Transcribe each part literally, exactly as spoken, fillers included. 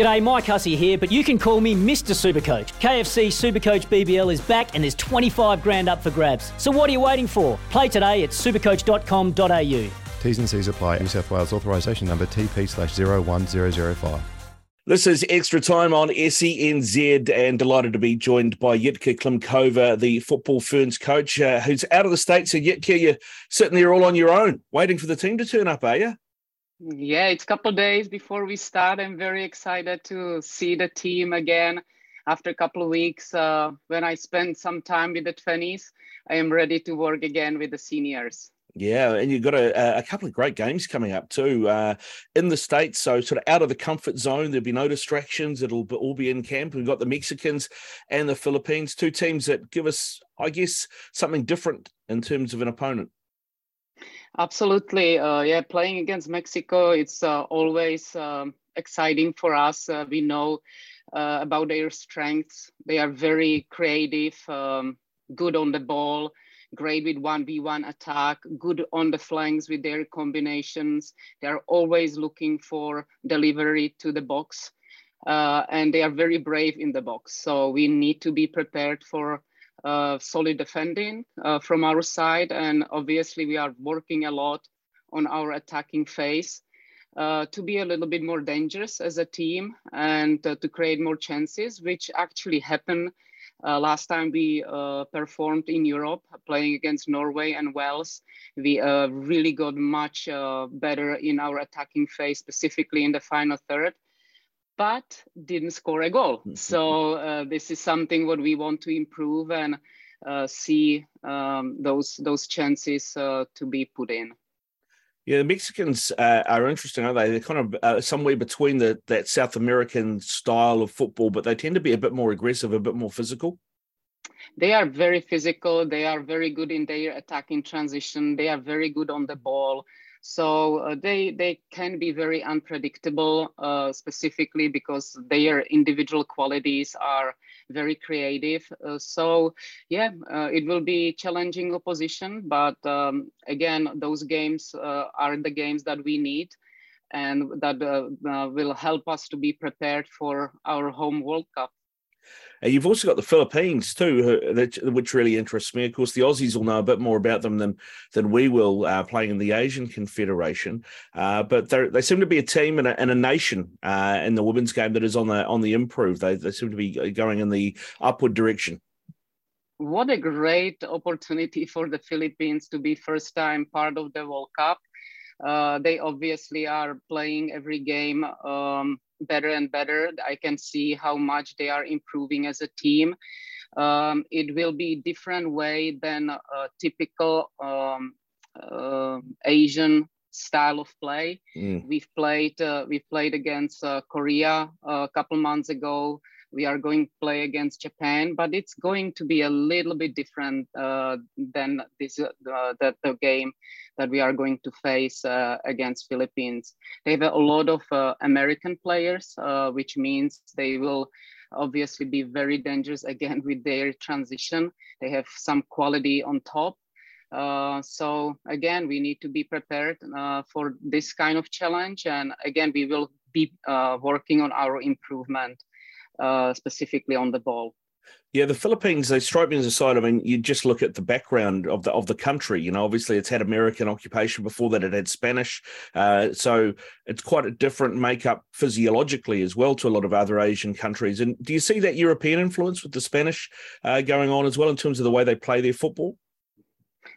G'day, Mike Hussey here, but you can call me Mister Supercoach. K F C Supercoach B B L is back and there's twenty-five grand up for grabs. So what are you waiting for? Play today at supercoach dot com dot a u. T's and C's apply. New South Wales authorisation number T P slash zero one zero zero five. This is Extra Time on S E N Z, and delighted to be joined by Jitka Klimkova, the Football Ferns coach, uh, who's out of the States. So Jitka, you're sitting there all on your own, waiting for the team to turn up, are you? Yeah, it's a couple of days before we start. I'm very excited to see the team again after a couple of weeks. Uh, when I spend some time with the twenties, I am ready to work again with the seniors. Yeah, and you've got a, a couple of great games coming up too uh, in the States. So sort of out of the comfort zone, there'll be no distractions. It'll be, all be in camp. We've got the Mexicans and the Philippines, two teams that give us, I guess, something different in terms of an opponent. Absolutely. Uh, yeah, playing against Mexico, it's uh, always um, exciting for us. Uh, we know uh, about their strengths. They are very creative, um, good on the ball, great with one v one attack, good on the flanks with their combinations. They are always looking for delivery to the box, uh, and they are very brave in the box. So we need to be prepared for Uh, solid defending uh, from our side, and obviously we are working a lot on our attacking phase uh, to be a little bit more dangerous as a team and uh, to create more chances, which actually happened uh, last time we uh, performed in Europe playing against Norway and Wales. We uh, really got much uh, better in our attacking phase, specifically in the final third, but didn't score a goal. So uh, this is something what we want to improve and uh, see um, those those chances uh, to be put in. Yeah, the Mexicans uh, are interesting, aren't they? They're kind of uh, somewhere between the, that South American style of football, but they tend to be a bit more aggressive, a bit more physical. They are very physical. They are very good in their attacking transition. They are very good on the ball. So uh, they they can be very unpredictable, uh, specifically because their individual qualities are very creative. Uh, so, yeah, uh, it will be challenging opposition. But um, again, those games uh, are the games that we need and that uh, uh, will help us to be prepared for our home World Cup. And you've also got the Philippines too, which really interests me. Of course, the Aussies will know a bit more about them than than we will, uh, playing in the Asian Confederation. Uh, but they seem to be a team and a, and a nation uh, in the women's game that is on the on the improve. They, they seem to be going in the upward direction. What a great opportunity for the Philippines to be first time part of the World Cup. Uh, they obviously are playing every game um, better and better. I can see how much they are improving as a team. Um, it will be a different way than a typical um, uh, Asian style of play. Mm. We've played uh, we played against uh, Korea a couple months ago. We are going to play against Japan, but it's going to be a little bit different uh, than this uh, the, the game that we are going to face uh, against Philippines. They have a lot of uh, American players, uh, which means they will obviously be very dangerous again with their transition. They have some quality on top. Uh, so again, we need to be prepared uh, for this kind of challenge. And again, we will be uh, working on our improvement. Uh, specifically on the ball. Yeah, the Philippines, they strike me as a side. I mean, you just look at the background of the of the country. You know, obviously it's had American occupation before that. It had Spanish. Uh, so it's quite a different makeup physiologically as well to a lot of other Asian countries. And do you see that European influence with the Spanish uh, going on as well in terms of the way they play their football?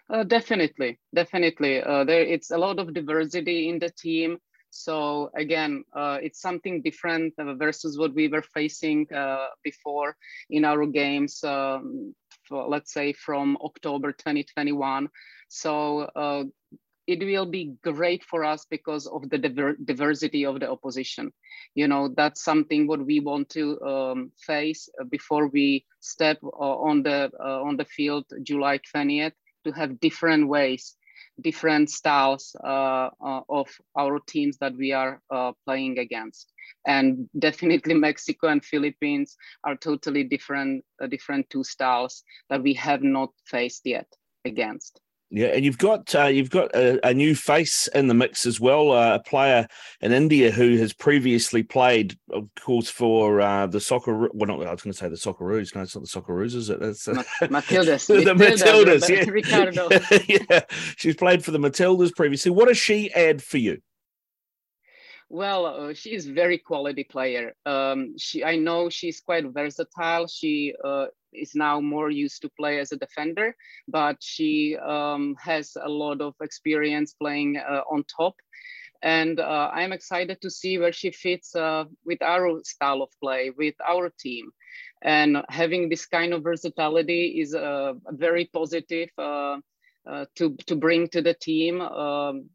Uh, definitely, definitely. Uh, there, it's a lot of diversity in the team. So again, uh, it's something different versus what we were facing uh, before in our games, um, for, let's say from October twenty twenty-one. So uh, it will be great for us because of the diver- diversity of the opposition. You know, that's something what we want to um, face before we step uh, on the uh, on the field July twentieth, to have different ways, different styles uh, uh, of our teams that we are uh, playing against. And definitely Mexico and Philippines are totally different, uh, different two styles that we have not faced yet against. Yeah, and you've got uh, you've got a, a new face in the mix as well, uh, a player in India who has previously played, of course, for uh, the Soccer. Well, not I was going to say the Socceroos. No, it's not the Socceroos, is it? That's uh, Matildas. the Matildas. Matildas yeah. yeah, she's played for the Matildas previously. What does she add for you? Well, uh, she is a very quality player. Um, she, I know she's quite versatile. She uh, is now more used to play as a defender, but she um, has a lot of experience playing uh, on top. And uh, I'm excited to see where she fits uh, with our style of play, with our team. And having this kind of versatility is uh, very positive uh, uh, to, to bring to the team. Um,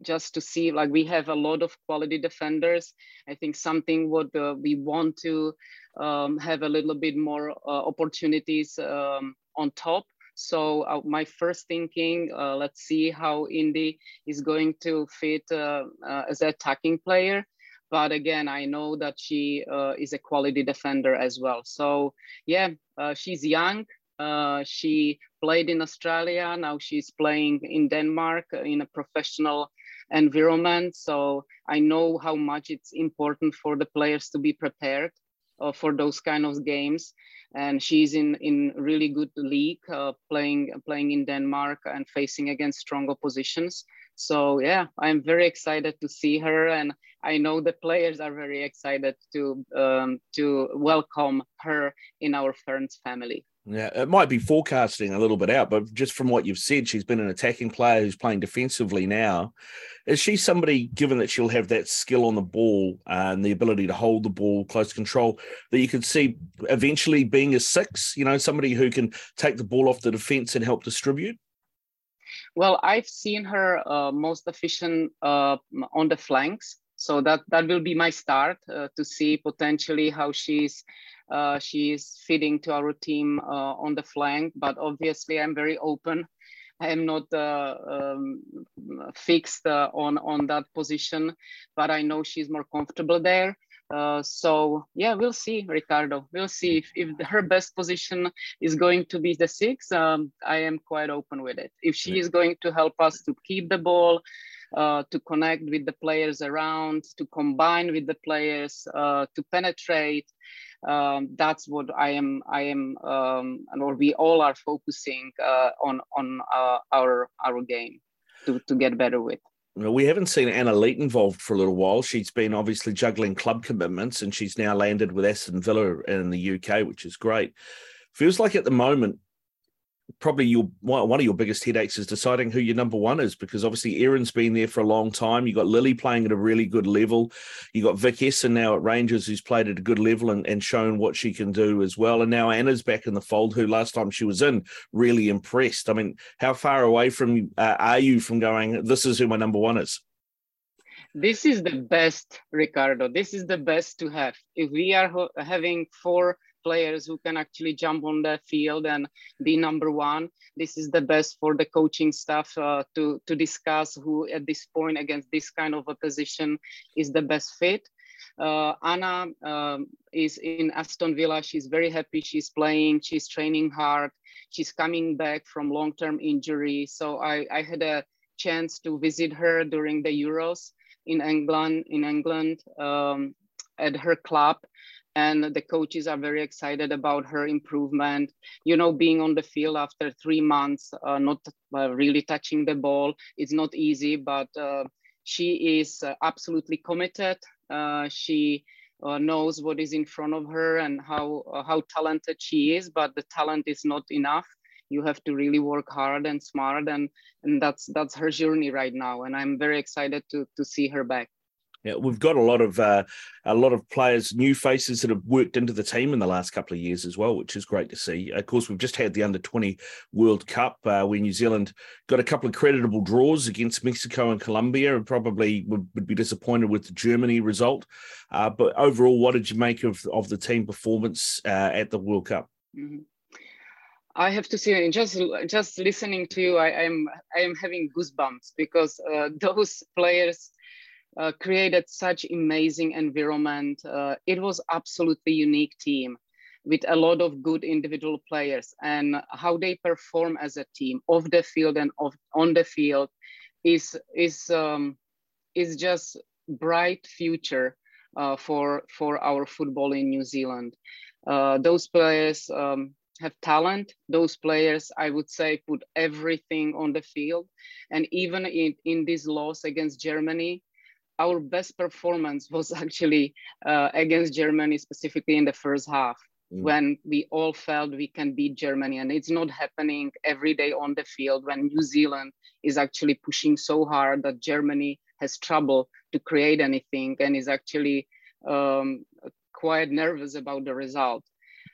just to see, like, we have a lot of quality defenders. I think something what uh, we want to um, have a little bit more uh, opportunities um, on top. So uh, my first thinking, uh, let's see how Indy is going to fit uh, uh, as an attacking player. But again, I know that she uh, is a quality defender as well. So yeah, uh, she's young. Uh, she played in Australia. Now she's playing in Denmark in a professional environment. So I know how much it's important for the players to be prepared uh, for those kind of games. And she's in in really good league, uh, playing playing in Denmark and facing against strong oppositions. So yeah, I'm very excited to see her, and I know the players are very excited to um, to welcome her in our Ferns family. Yeah, it might be forecasting a little bit out, but just from what you've said, she's been an attacking player who's playing defensively now. Is she somebody, given that she'll have that skill on the ball uh, and the ability to hold the ball, close control, that you could see eventually being a six, you know, somebody who can take the ball off the defence and help distribute? Well, I've seen her uh, most efficient uh, on the flanks. So that, that will be my start uh, to see potentially how she's uh, she is fitting to our team uh, on the flank. But obviously, I'm very open. I am not uh, um, fixed uh, on, on that position, but I know she's more comfortable there. Uh, so yeah, we'll see, Ricardo. We'll see if, if her best position is going to be the six. Um, I am quite open with it. If she is going to help us to keep the ball, uh, to connect with the players around, to combine with the players, uh, to penetrate, um, that's what I am. I am, um, or we all are focusing uh, on on uh, our our game to to get better with. We haven't seen Anna Leet involved for a little while. She's been obviously juggling club commitments, and she's now landed with Aston Villa in the U K, which is great. Feels like at the moment, probably your one of your biggest headaches is deciding who your number one is, because obviously Erin's been there for a long time. You've got Lily playing at a really good level. You've got Vic Essen now at Rangers, who's played at a good level and, and shown what she can do as well. And now Anna's back in the fold, who last time she was in really impressed. I mean, how far away from uh, are you from going, this is who my number one is? This is the best, Ricardo. This is the best to have. If we are ho- having four players who can actually jump on the field and be number one, this is the best for the coaching staff uh, to, to discuss who at this point against this kind of opposition is the best fit. Uh, Anna um, is in Aston Villa. She's very happy. She's playing. She's training hard. She's coming back from long-term injury. So I, I had a chance to visit her during the Euros in England, in England um, at her club. And the coaches are very excited about her improvement. You know, being on the field after three months, uh, not uh, really touching the ball, it's not easy, but uh, she is uh, absolutely committed. Uh, she uh, knows what is in front of her and how, uh, how talented she is, but the talent is not enough. You have to really work hard and smart, and, and that's, that's her journey right now. And I'm very excited to, to see her back. Yeah, we've got a lot of uh, a lot of players, new faces that have worked into the team in the last couple of years as well, which is great to see. Of course, we've just had the under twenty World Cup uh, where New Zealand got a couple of creditable draws against Mexico and Colombia, and probably would, would be disappointed with the Germany result. Uh, but overall, what did you make of, of the team performance uh, at the World Cup? Mm-hmm. I have to say, just just listening to you, I am I am having goosebumps because uh, those players Uh, created such amazing environment. Uh, it was absolutely unique team. with a lot of good individual players, and how they perform as a team off the field and off, on the field is is um, is just bright future uh, for for our football in New Zealand. Uh, those players um, have talent. Those players, I would say, put everything on the field, and even in in this loss against Germany, our best performance was actually uh, against Germany, specifically in the first half, mm. when we all felt we can beat Germany. And it's not happening every day on the field when New Zealand is actually pushing so hard that Germany has trouble to create anything and is actually um, quite nervous about the result.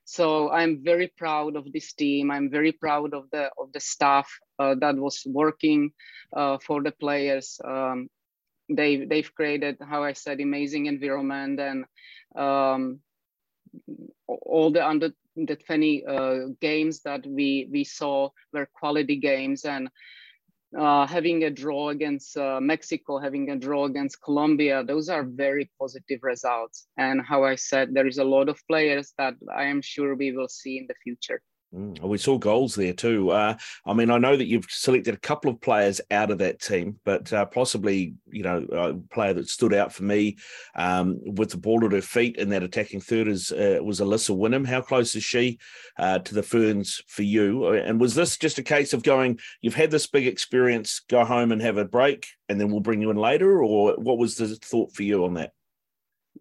So I'm very proud of this team. I'm very proud of the of the staff uh, that was working uh, for the players. Um, They, they've created, how I said, amazing environment, and um, all the under the twenty uh, games that we, we saw were quality games, and uh, having a draw against uh, Mexico, having a draw against Colombia, those are very positive results. And how I said, there is a lot of players that I am sure we will see in the future. We saw goals there too. Uh, I mean, I know that you've selected a couple of players out of that team, but uh, possibly, you know, a player that stood out for me um, with the ball at her feet in that attacking third is uh, was Alyssa Wynnum. How close is she uh, to the Ferns for you? And was this just a case of going, you've had this big experience, go home and have a break, and then we'll bring you in later? Or what was the thought for you on that?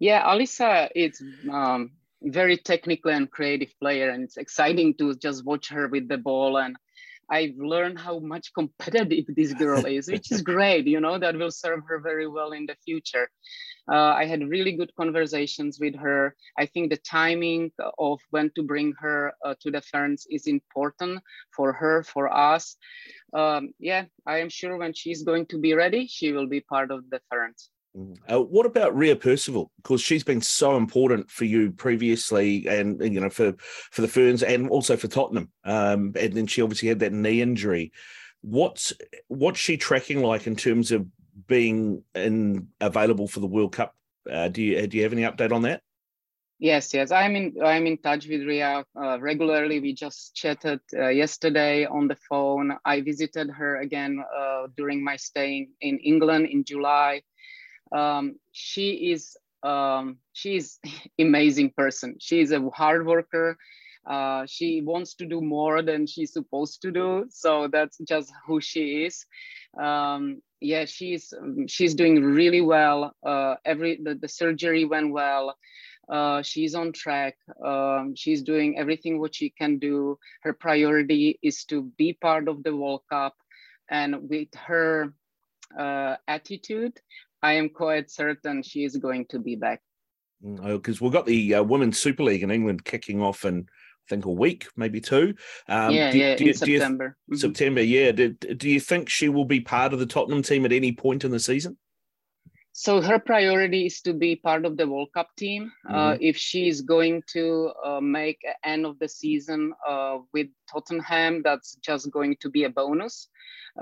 Yeah, Alyssa, it's... Um... very technical and creative player, and it's exciting to just watch her with the ball. And I've learned how much competitive this girl is, which is great, you know, that will serve her very well in the future. Uh, I had really good conversations with her. I think the timing of when to bring her uh, to the Ferns is important for her, for us. Um, yeah, I am sure when she's going to be ready, she will be part of the Ferns. Uh, what about Ria Percival? Because she's been so important for you previously, and, and you know, for for the Ferns and also for Tottenham. Um, and then she obviously had that knee injury. What's what's she tracking like in terms of being in, available for the World Cup? Uh, do you do you have any update on that? Yes, yes. I'm in I'm in touch with Ria uh, regularly. We just chatted uh, yesterday on the phone. I visited her again uh, during my stay in England in July. Um, she is um, she is amazing person. She is a hard worker. Uh, she wants to do more than she's supposed to do. So that's just who she is. Um, yeah, she's she's doing really well. Uh, every the, the surgery went well. Uh, she's on track. Um, she's doing everything what she can do. Her priority is to be part of the World Cup, and with her uh, attitude, I am quite certain she is going to be back. Because we've got the uh, Women's Super League in England kicking off in, I think, a week, maybe two. Um, yeah, do, yeah, do, in do September. You, mm-hmm. September, yeah. Do, do you think she will be part of the Tottenham team at any point in the season? So her priority is to be part of the World Cup team. Mm-hmm. Uh, if she is going to uh, make an end of the season uh, with Tottenham, that's just going to be a bonus.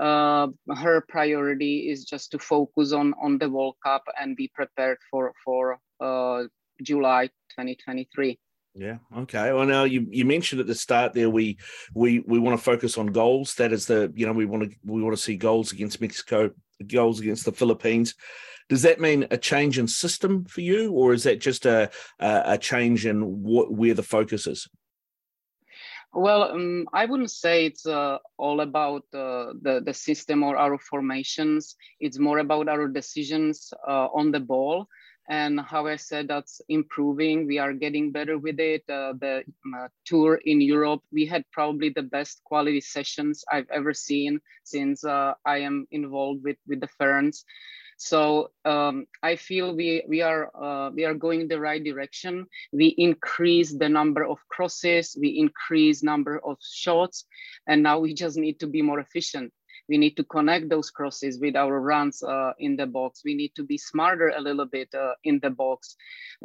Uh, her priority is just to focus on, on the World Cup and be prepared for, for uh, July twenty twenty-three. Yeah. Okay. Well, now you, you mentioned at the start there, we, we, we want to focus on goals. That is the, you know, we want to, we want to see goals against Mexico, goals against the Philippines. Does that mean a change in system for you, or is that just a, a change in what, where the focus is? Well, um, I wouldn't say it's uh, all about uh, the, the system or our formations. It's more about our decisions uh, on the ball. And how I said, that's improving. We are getting better with it. Uh, the uh, tour in Europe, we had probably the best quality sessions I've ever seen since uh, I am involved with, with the Ferns. So um, I feel we we are uh, we are going the right direction. We increase the number of crosses, we increase number of shots, and now we just need to be more efficient. We need to connect those crosses with our runs uh, in the box. We need to be smarter a little bit uh, in the box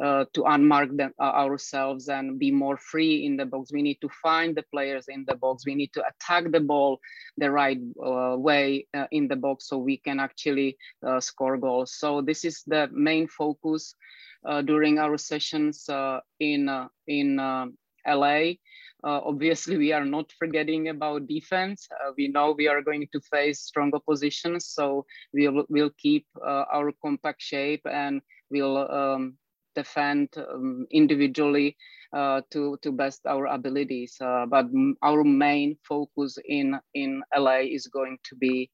uh, to unmark them, uh, ourselves and be more free in the box. We need to find the players in the box. We need to attack the ball the right uh, way uh, in the box so we can actually uh, score goals. So this is the main focus uh, during our sessions uh, in, uh, in uh, L A. Uh, obviously, we are not forgetting about defense. Uh, we know we are going to face strong opposition, so we'll, we'll keep uh, our compact shape and we'll um, defend um, individually uh, to, to best our abilities. Uh, but our main focus in, in L A is going to be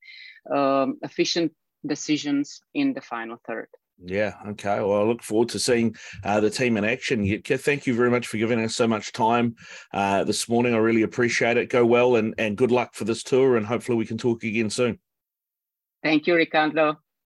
um, efficient decisions in the final third. Yeah, okay. Well, I look forward to seeing uh, the team in action. Jitka, thank you very much for giving us so much time uh, this morning. I really appreciate it. Go well and, and good luck for this tour, and hopefully we can talk again soon. Thank you, Ricardo.